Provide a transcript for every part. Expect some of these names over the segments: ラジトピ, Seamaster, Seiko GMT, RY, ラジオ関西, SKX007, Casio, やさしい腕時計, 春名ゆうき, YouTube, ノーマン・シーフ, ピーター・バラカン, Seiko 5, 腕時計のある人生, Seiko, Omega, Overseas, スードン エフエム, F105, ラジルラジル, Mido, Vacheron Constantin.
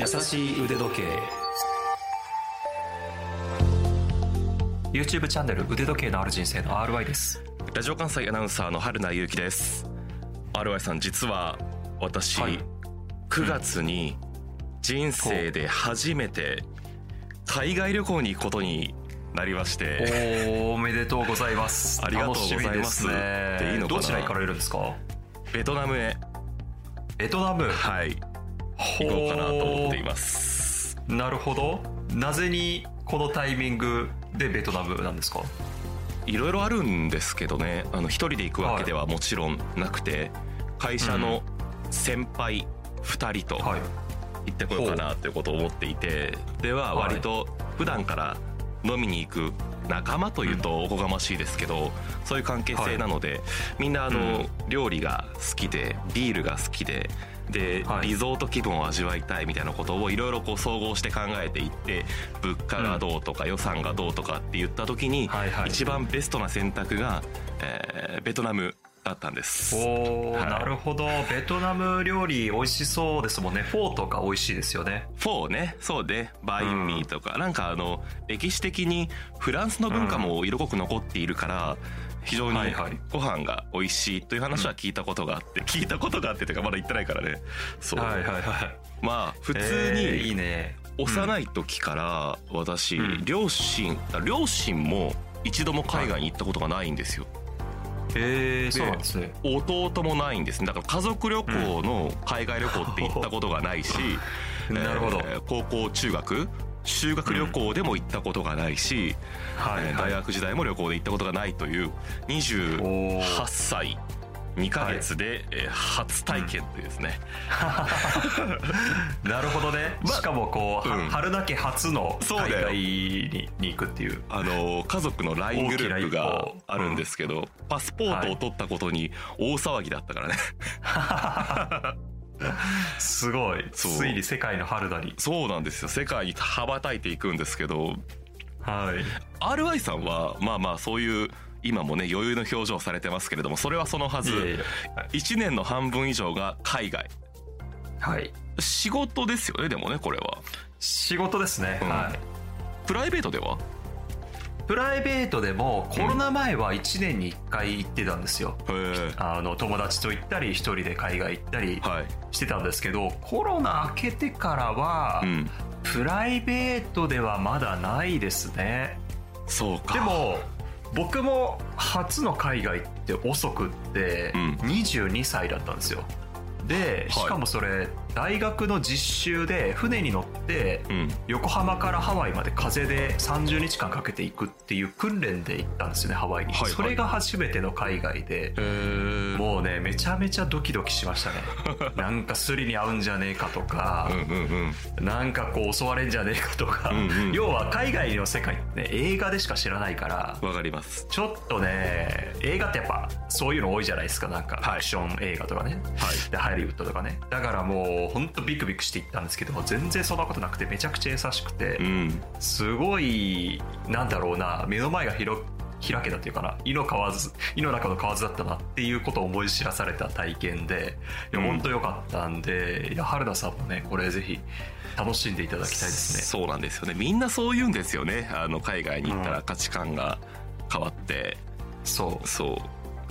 優しい腕時計 YouTube チャンネル腕時計のある人生の RY です。ラジオ関西アナウンサーの春名ゆうきです。 RY さん、実は私、9月に人生で初めて海外旅行に行くことになりまして。 おめでとうございます。ありがとうございます。楽しみですね。いいのかな。どちら行かれるんですか？ベトナムへ。ベトナム、はい、行こうかなと思っています。なるほど。なぜにこのタイミングでベトナムなんですか？いろいろあるんですけどね、一人で行くわけではもちろんなくて、会社の先輩2人と行ってこようかなということを思っていて、では割と普段から飲みに行く仲間というとおこがましいですけど、そういう関係性なので、みんな料理が好きでビールが好きで、でリゾート気分を味わいたいみたいなことをいろいろこう総合して考えていって、物価がどうとか予算がどうとかって言った時に一番ベストな選択がベトナムだったんです。お、はい、なるほど。ベトナム料理美味しそうですもんね。フォーとか美味しいですよね。フォーね、そうでバインミーとか、なんか歴史的にフランスの文化も色濃く残っているから、非常にご飯が美味しいという話は聞いたことがあって、聞いたことがあってというかまだ行ってないからね。そう、はいはいはい、まあ普通に、いいね。幼い時から私、両親も一度も海外に行ったことがないんですよ。そうなんですね。弟もないんですね。だから家族旅行の海外旅行って行ったことがないし、なるほど。高校修学旅行でも行ったことがないし、大学時代も旅行で行ったことがないという28歳2ヶ月で初体験というですね、なるほどね。しかもこう、春だけ初の海外に行くっていう、家族の LINE グループがあるんですけど、パスポートを取ったことに大騒ぎだったからね、すごい。ついに世界の春だに。そうなんですよ。世界に羽ばたいていくんですけど、はい、RY さんはまあまあそういう今もね余裕の表情されてますけれども、それはそのはず、1年の半分以上が海外。はい。仕事ですよね。でもね、これは仕事ですね、はい。プライベートでは？プライベートでもコロナ前は1年に1回行ってたんですよ、友達と行ったり一人で海外行ったりしてたんですけど、コロナ明けてからは、プライベートではまだないですね。そうか。でも僕も初の海外って遅くって22歳だったんですよ。でしかもそれ大学の実習で船に乗って横浜からハワイまで風で30日間かけて行くっていう訓練で行ったんですよね、ハワイに。それが初めての海外で、もうねめちゃめちゃドキドキしましたね。なんかスリに遭うんじゃねえかとか、なんかこう襲われんじゃねえかとか、要は海外の世界って、映画でしか知らないから。わかります。ちょっとね、映画ってやっぱそういうの多いじゃないですか、なんかアクション映画とかね、ハリウッドとかね。だからもう本当ビクビクしていったんですけども、全然そんなことなくてめちゃくちゃ優しくて、すごいなんだろうな、目の前が開けたというかな、井の中の蛙だったなっていうことを思い知らされた体験で、本当良かったんで、いや春田さんもねこれぜひ楽しんでいただきたいですね。そうなんですよね。みんなそう言うんですよね。海外に行ったら価値観が変わって、そう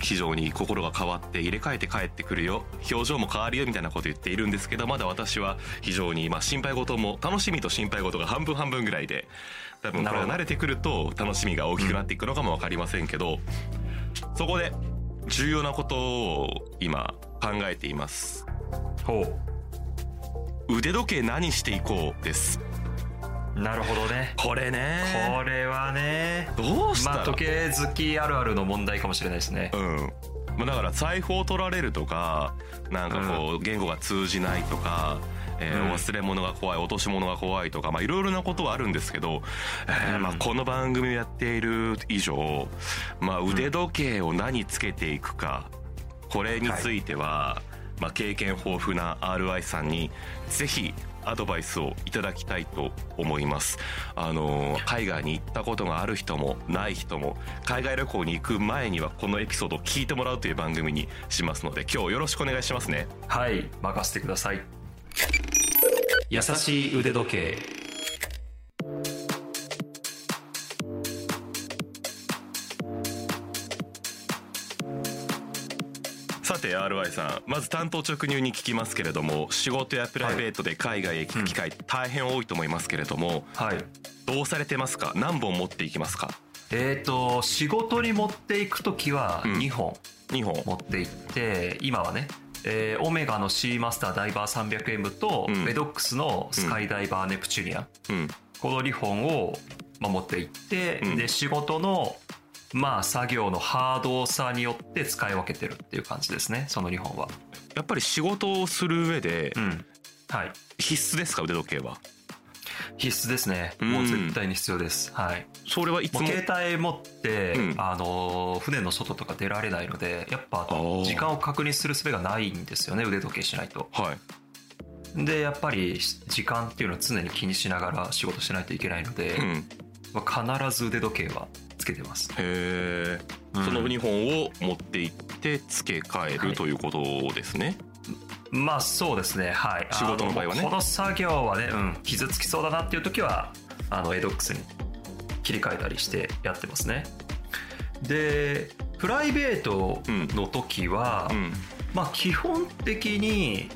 非常に心が変わって入れ替えて帰ってくるよ、表情も変わるよみたいなこと言っているんですけど、まだ私は非常に、心配事も楽しみと心配事が半分半分ぐらいで、多分これは慣れてくると楽しみが大きくなっていくのかも分かりませんけど、そこで重要なことを今考えています。腕時計何していこうです。なるほどね。これはね、どうしたら、時計好きあるあるの問題かもしれないですね。だから財布を取られるとか、なんかこう言語が通じないとか、忘れ物が怖い、落とし物が怖いとか、いろいろなことはあるんですけど、この番組をやっている以上、腕時計を何つけていくか、これについては、経験豊富な RY さんにぜひアドバイスをいただきたいと思います。海外に行ったことがある人もない人も、海外旅行に行く前にはこのエピソードを聞いてもらうという番組にしますので、今日よろしくお願いしますね。はい、任せてください。優しい腕時計。さて RY さん、まず単刀直入に聞きますけれども、仕事やプライベートで海外へ行く機会大変多いと思いますけれども、はい、どうされてますか？何本持っていきますか？仕事に持っていくときは2本、2本持っていって、今はね、オメガの C マスターダイバー 300M と、メドックスのスカイダイバーネプチュニア、この2本を、まあ、持っていって、で仕事の、まあ、作業のハードさによって使い分けてるっていう感じですね。その2本はやっぱり仕事をする上で、はい、必須ですか？腕時計は必須ですね。もう絶対に必要です。はい。それはいつも携帯持って、船の外とか出られないので、やっぱ時間を確認する術がないんですよね。腕時計しないと。はい。でやっぱり時間っていうのは常に気にしながら仕事しないといけないので、必ず腕時計はつけてます。へえ。その2本を持って行って付け替える、ということですね。まあそうですね、はい、仕事の場合はね、この作業はね、傷つきそうだなっていう時はADOX に切り替えたりしてやってますね。でプライベートの時は、まあ、基本的に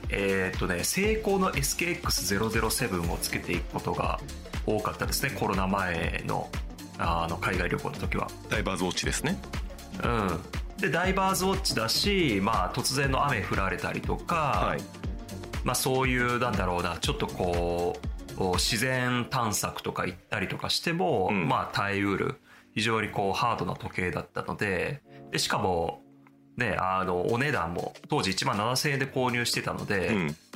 セイコーの SKX007 をつけていくことが多かったですね。コロナ前 の海外旅行の時はダイバーズウォッチですね。でダイバーズウォッチだし、まあ、突然の雨降られたりとか、まあ、そういうなんだろうな、ちょっとこう自然探索とか行ったりとかしても、まあ、耐えうる非常にこうハードな時計だったの でしかも、ね、お値段も当時17,000円で購入してたので、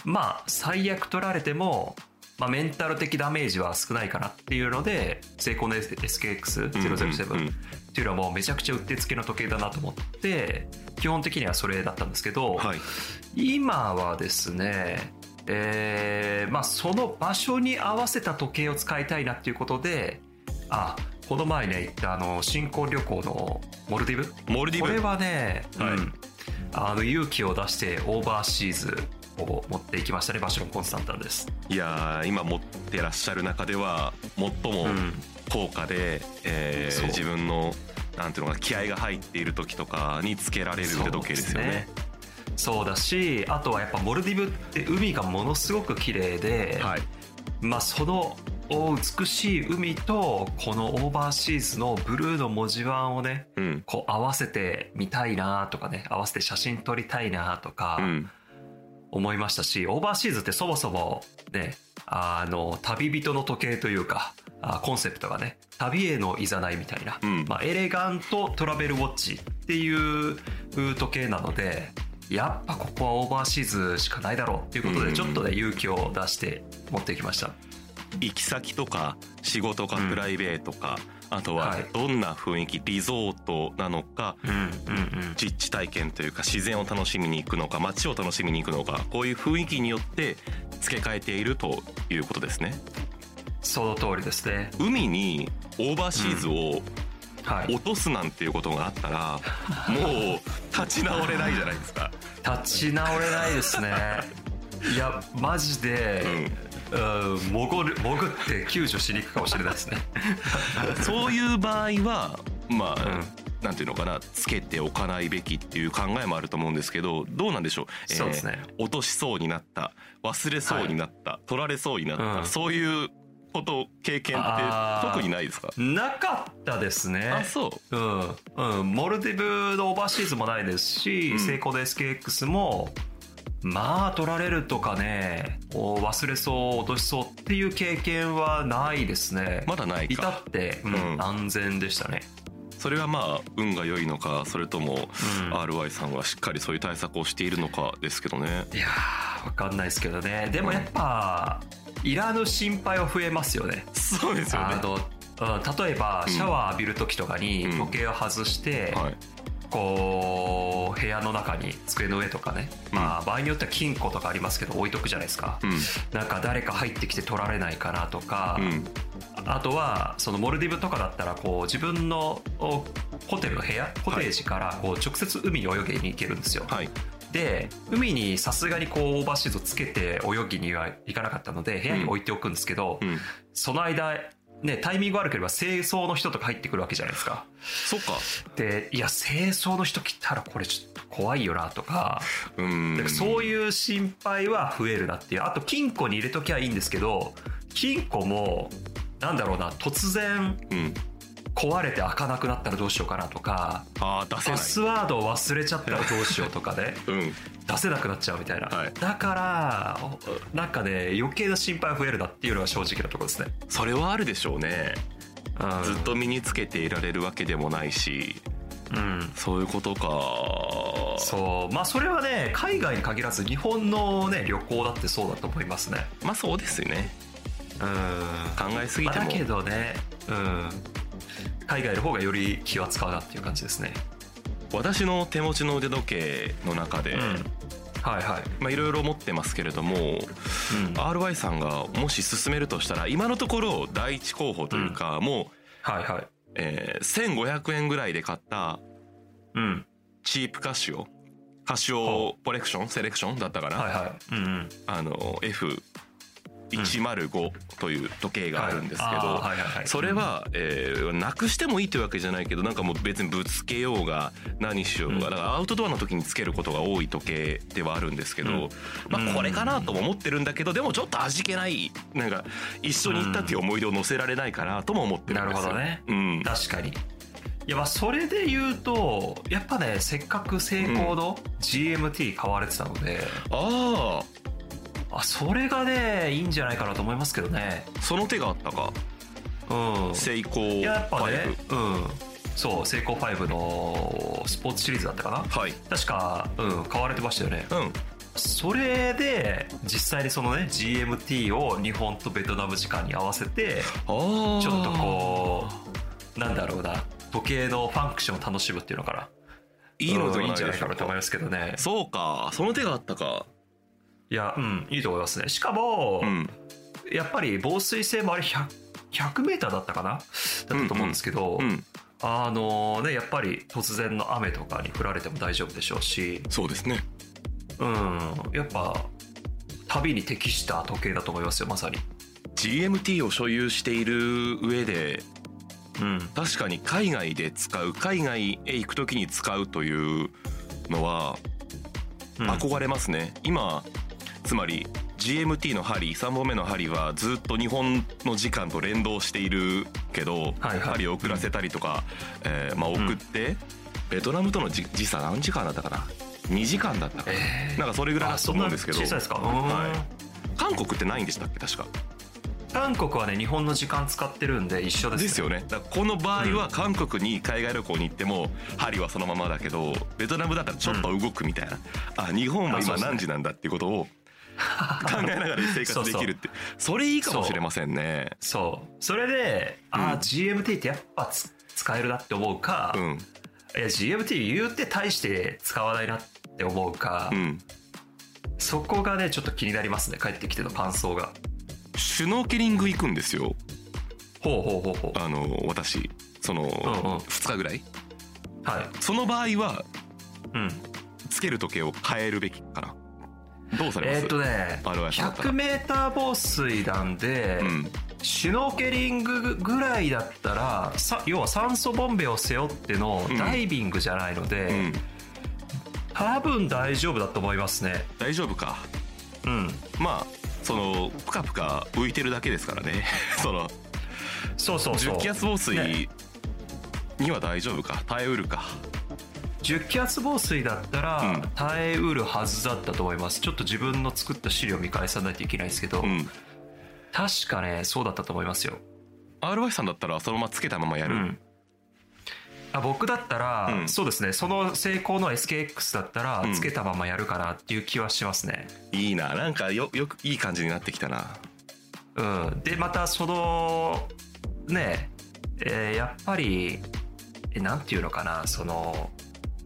まあ、最悪取られても、まあ、メンタル的ダメージは少ないかなっていうので、セイコーの SKX007 っていうのはもうめちゃくちゃうってつけの時計だなと思って、基本的にはそれだったんですけど、今はですね、まあその場所に合わせた時計を使いたいなっていうことで、この前ね行った新婚旅行のモルディブ、これはね、勇気を出してオーバーシーズを持っていきましたね。バシロンコンスタンタンです。いや今持ってらっしゃる中では最も高価で、自分のなんていうのか気合が入っている時とかにつけられる腕時計ですよね。そうだし、あとはやっぱモルディブって海がものすごく綺麗で、まあ、その美しい海とこのオーバーシーズのブルーの文字盤をね、こう合わせてみたいなとかね、合わせて写真撮りたいなとか、思いましたし、オーバーシーズってそもそもね、旅人の時計というか、コンセプトがね、旅へのいざないみたいな、まあ、エレガントトラベルウォッチっていう時計なので、やっぱここはオーバーシーズしかないだろうっていうことで、ちょっとね、勇気を出して持ってきました。行き先とか仕事かプライベートか、あとはどんな雰囲気、リゾートなのか、実地体験というか自然を楽しみに行くのか街を楽しみに行くのか、こういう雰囲気によって付け替えているということですね。その通りですね。海にオーバーシーズを落とすなんていうことがあったら、もう立ち直れないじゃないですか。立ち直れないですね。いやマジで、潜って救助しに行くかもしれないですね。そういう場合は、まあ、なんていうのかな、つけておかないべきっていう考えもあると思うんですけど、どうなんでしょう。そうですね。落としそうになった、忘れそうになった、取られそうになった、そういうこと経験って特にないですか？なかったですね。そう。モルディブのオーバーシーズもないですし、セイコーの SKX も。まあ取られるとかね、忘れそう落としそうっていう経験はないですね。まだないか。至って、安全でしたね。それはまあ運が良いのか、それとも RY さんはしっかりそういう対策をしているのかですけどね。いやー分かんないですけどね。でもやっぱ、いらぬ心配は増えますよね。そうですよね。例えばシャワー浴びる時とかに時計を外して、こう部屋の中に机の上とかね、まあ、場合によっては金庫とかありますけど置いとくじゃないですか、なんか誰か入ってきて取られないかなとか、あとはそのモルディブとかだったらこう自分のホテルの部屋、コテージからこう直接海に泳ぎに行けるんですよ、で、海にさすがにこうオーバーシートつけて泳ぎにはいかなかったので部屋に置いておくんですけど、うんうん、その間ね、タイミング悪ければ清掃の人とか入ってくるわけじゃないですか。そっか。で、いや清掃の人来たらこれちょっと怖いよなとか、だからそういう心配は増えるなっていう。あと金庫に入れときゃいいんですけど、金庫もなんだろうな、突然、うん、壊れて開かなくなったらどうしようかなとか、あ、出せない、パスワードを忘れちゃったらどうしようとかね、うん、出せなくなっちゃうみたいな、はい、だからなんかね余計な心配増えるなっていうのが正直なところですね。それはあるでしょうね、うん、ずっと身につけていられるわけでもないし、うん、そういうことか。そう、まあそれはね海外に限らず日本の、ね、旅行だってそうだと思いますね。まあそうですね、うん、考えすぎても、まあ、だけどね、うん、海外の方がより気は使うなっていう感じですね。私の手持ちの腕時計の中で、うん、はいはい、まあいろいろ持ってますけれども、うん、RY さんがもし進めるとしたら今のところ第一候補というか、うん、もう、はいはい、1500円ぐらいで買ったチープカシオコレクションセレクションだったかな、はいはい、うんうん、あの F105 という時計があるんですけど、それはなくしてもいいというわけじゃないけど、なんかもう別にぶつけようが何しようが、だからアウトドアの時につけることが多い時計ではあるんですけど、まあこれかなとも思ってるんだけど、でもちょっと味気ない、なんか一緒に行ったっていう思い出を乗せられないかなとも思ってるんですよ。なるほどね、うん、確かに。いや、まあそれで言うとやっぱね、せっかくセイコーの GMT 買われてたので、ああ、それがねいいんじゃないかなと思いますけどね。その手があったか、うん、セイコー5、やっぱね、うん、そうセイコー5のスポーツシリーズだったかな、はい、確か、うん、買われてましたよね、うん、それで実際にそのね GMT を日本とベトナム時間に合わせて、ちょっとこうなんだろうな、時計のファンクションを楽しむっていうのかな、いいのではないでしょうか、うん、いいんじゃないかなと思いますけどね。そうか、その手があったか。いや、うん、いいと思いますね。しかも、うん、やっぱり防水性もあれ 100m だったかなだったと思うんですけど、うんうん、ね、やっぱり突然の雨とかに降られても大丈夫でしょうし。そうですね、うん、やっぱ旅に適した時計だと思いますよ。まさに GMT を所有している上で、うん、確かに海外で使う、海外へ行く時に使うというのは憧れますね、うん、今つまり GMT の針、3本目の針はずっと日本の時間と連動しているけど、はいはい、針を遅らせたりとか、うん、まあ、送って、うん、ベトナムとの時差何時間だったかな、2時間だったかな、なんかそれぐらいだと思うんですけど。小さいですか、はい、韓国ってないんでしたっけ。確か韓国はね日本の時間使ってるんで一緒ですね。ですよね。だからこの場合は韓国に海外旅行に行っても針はそのままだけど、ベトナムだったらちょっと動くみたいな、うん、あ、日本は今何時なんだっていうことを考えながら生活できるって。それいいかもしれませんね。そう、それで、うん、あ、 GMT ってやっぱ使えるなって思うか、うん、いや GMT 言うて大して使わないなって思うか、うん、そこがねちょっと気になりますね。帰ってきての感想が。シュノーケリング行くんですよ。ほうほうほうほう。私その2日ぐらい、はい、その場合は、うん、つける時計を変えるべきかな。どうされます？100メーター防水なんで、うん、シュノーケリングぐらいだったら、要は酸素ボンベを背負ってのダイビングじゃないので、うんうん、多分大丈夫だと思いますね。大丈夫か。うん。まあそのプカプカ浮いてるだけですからね。そう10気圧防水には大丈夫か、ね、耐えうるか。10気圧防水だったら耐えうるはずだったと思います、うん、ちょっと自分の作った資料見返さないといけないですけど、うん、確かねそうだったと思いますよ。 RY さんだったらそのままつけたままやる、うん、あ、僕だったら、うん、そうですね、そのセイコーの SKX だったらつけたままやるかなっていう気はしますね、うん、いいな、なんかよくいい感じになってきたな、うん、でまたそのね、やっぱりなんていうのかな、その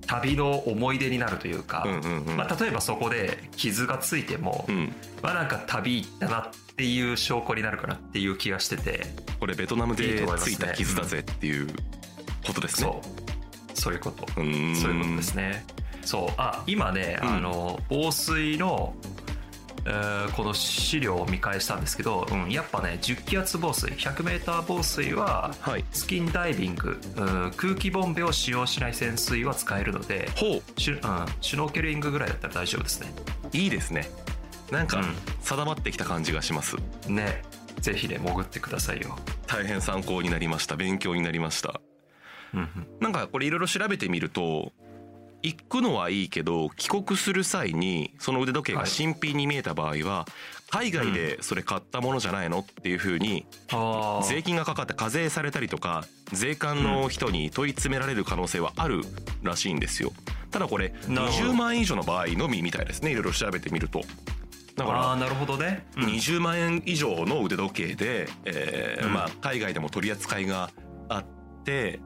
旅の思い出になるというか、うんうんうん、まあ、例えばそこで傷がついても、うん、まあ、なんか旅行ったなっていう証拠になるかなっていう気がしてて、これベトナムでついた傷だぜっていうことですね、うん、そういうことですね。そう、あ、今ね、うん、防水のこの資料を見返したんですけど、うん、やっぱね10気圧防水 100m 防水はスキンダイビング、はい、空気ボンベを使用しない潜水は使えるので、ほう、シュノーケリングぐらいだったら大丈夫ですね。いいですね、なんか定まってきた感じがします、うん、ね、ぜひね潜ってくださいよ。大変参考になりました、勉強になりました、うん、なんかこれいろいろ調べてみると、行くのはいいけど帰国する際にその腕時計が新品に見えた場合は、海外でそれ買ったものじゃないのっていう風に税金がかかって課税されたりとか、税関の人に問い詰められる可能性はあるらしいんですよ。ただこれ20万円以上の場合のみみたいですね、いろいろ調べてみると。だから20万円以上の腕時計でまあ海外でも取り扱いがあって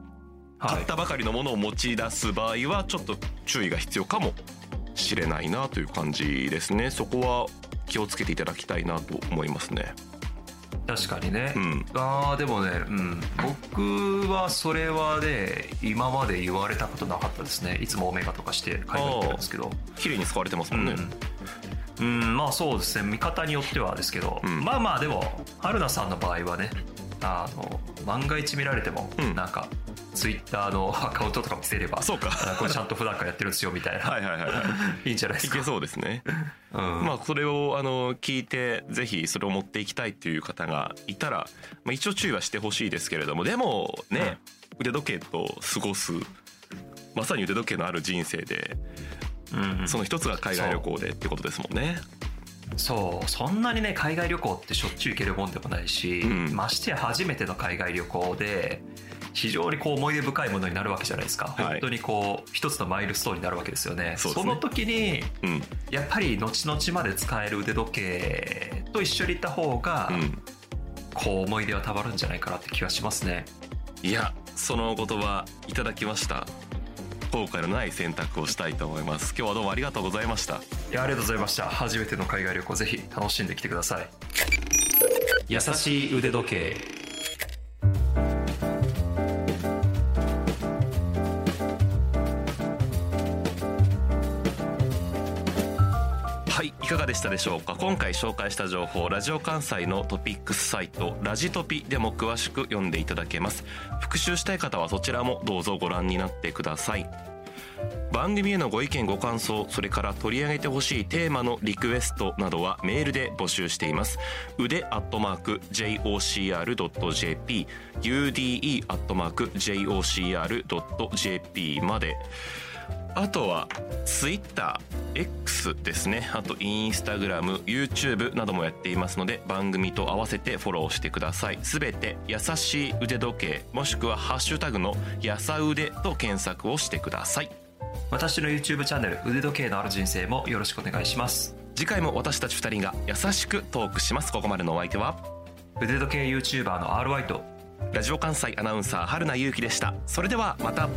買ったばかりのものを持ち出す場合はちょっと注意が必要かもしれないなという感じですね。そこは気をつけていただきたいなと思いますね。確かにね、うん、あ、でもね、うん、僕はそれはね今まで言われたことなかったですね。いつもオメガとかして海外行ってるんですけど、綺麗に使われてますもんね、うんうん、まあそうですね、見方によってはですけど、うん、まあまあでも春菜さんの場合はね、万が一見られてもなんか、うん、ツイッターのアカウントとか見せれば、そうかこれちゃんと普段からやってるんですよみたいなはいはいはい、はい、いいんじゃないですか。いけそうですね、うん、まあそれを聞いてぜひそれを持っていきたいという方がいたら、まあ、一応注意はしてほしいですけれども、でもね、うん、腕時計と過ごすまさに腕時計のある人生で、うん、その一つが海外旅行でってことですもんね。そう、そんなにね海外旅行ってしょっちゅう行けるもんでもないし、うん、ましてや初めての海外旅行で非常にこう思い出深いものになるわけじゃないですか、はい、本当にこう一つのマイルストーンになるわけですよね。 そうですね、その時に、うん、やっぱり後々まで使える腕時計と一緒にいた方が、うん、こう思い出はたまるんじゃないかなって気はしますね。いや、その言葉いただきました。後悔のない選択をしたいと思います。今日はどうもありがとうございました。いや、ありがとうございました。初めての海外旅行ぜひ楽しんできてください。優しい腕時計。はい、いかがでしたでしょうか。今回紹介した情報、ラジオ関西のトピックスサイトラジトピでも詳しく読んでいただけます。復習したい方はそちらもどうぞご覧になってください。番組へのご意見ご感想、それから取り上げてほしいテーマのリクエストなどはメールで募集しています。ude@jocr.jp、ude@jocr.jp まで。あとは Twitter、X ですね。あと Instagram、YouTube などもやっていますので、番組と合わせてフォローしてください。すべて優しい腕時計、もしくはハッシュタグのやさうでと検索をしてください。私の YouTube チャンネル、腕時計のある人生もよろしくお願いします。次回も私たち2人が優しくトークします。ここまでのお相手は、腕時計 YouTuber の RY と、ラジオ関西アナウンサー、春名ゆうきでした。それではまた。